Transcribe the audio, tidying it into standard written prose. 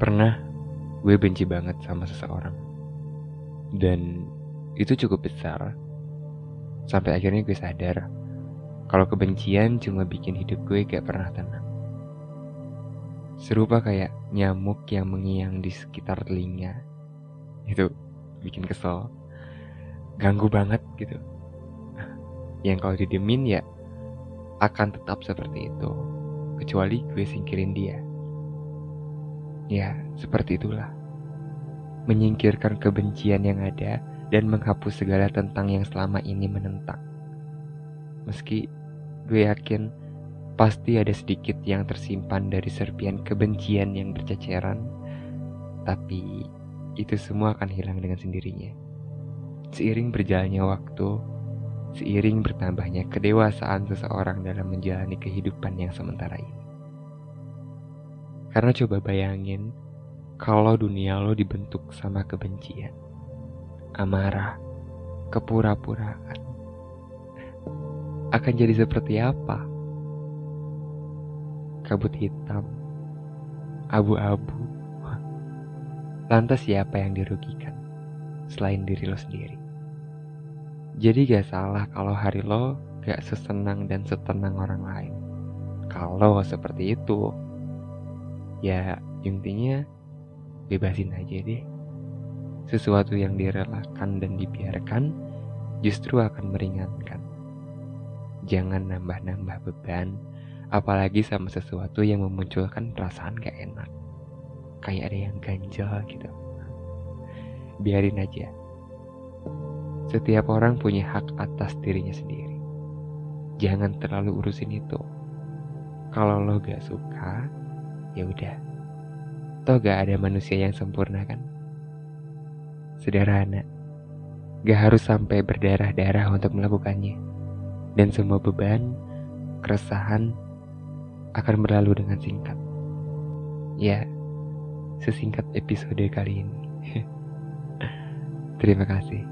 Pernah gue benci banget sama seseorang, dan itu cukup besar. Sampai akhirnya gue sadar kalau kebencian cuma bikin hidup gue gak pernah tenang. Serupa kayak nyamuk yang mengiang di sekitar telinga. Itu bikin kesel, ganggu banget gitu. Yang kalau didemin ya akan tetap seperti itu, kecuali gue singkirin dia. Ya, seperti itulah. Menyingkirkan kebencian yang ada dan menghapus segala tentang yang selama ini menentang. Meski gue yakin pasti ada sedikit yang tersimpan dari serpian kebencian yang berceceran, tapi itu semua akan hilang dengan sendirinya. Seiring berjalannya waktu, seiring bertambahnya kedewasaan seseorang dalam menjalani kehidupan yang sementara ini. Karena coba bayangin, kalau dunia lo dibentuk sama kebencian, amarah, kepura-puraan, akan jadi seperti apa? Kabut hitam, abu-abu. Lantas siapa yang dirugikan selain diri lo sendiri? Jadi gak salah kalau hari lo gak sesenang dan setenang orang lain. Kalau seperti itu, ya intinya bebasin aja deh. Sesuatu yang direlakan dan dibiarkan justru akan meringankan. Jangan nambah-nambah beban, apalagi sama sesuatu yang memunculkan perasaan gak enak. Kayak ada yang ganjel gitu. Biarin aja. Setiap orang punya hak atas dirinya sendiri. Jangan terlalu urusin itu. Kalau lo gak suka, ya udah. Toh gak ada manusia yang sempurna kan? Sederhana. Gak harus sampai berdarah-darah untuk melakukannya. Dan semua beban, keresahan akan berlalu dengan singkat. Ya, sesingkat episode kali ini. Terima kasih.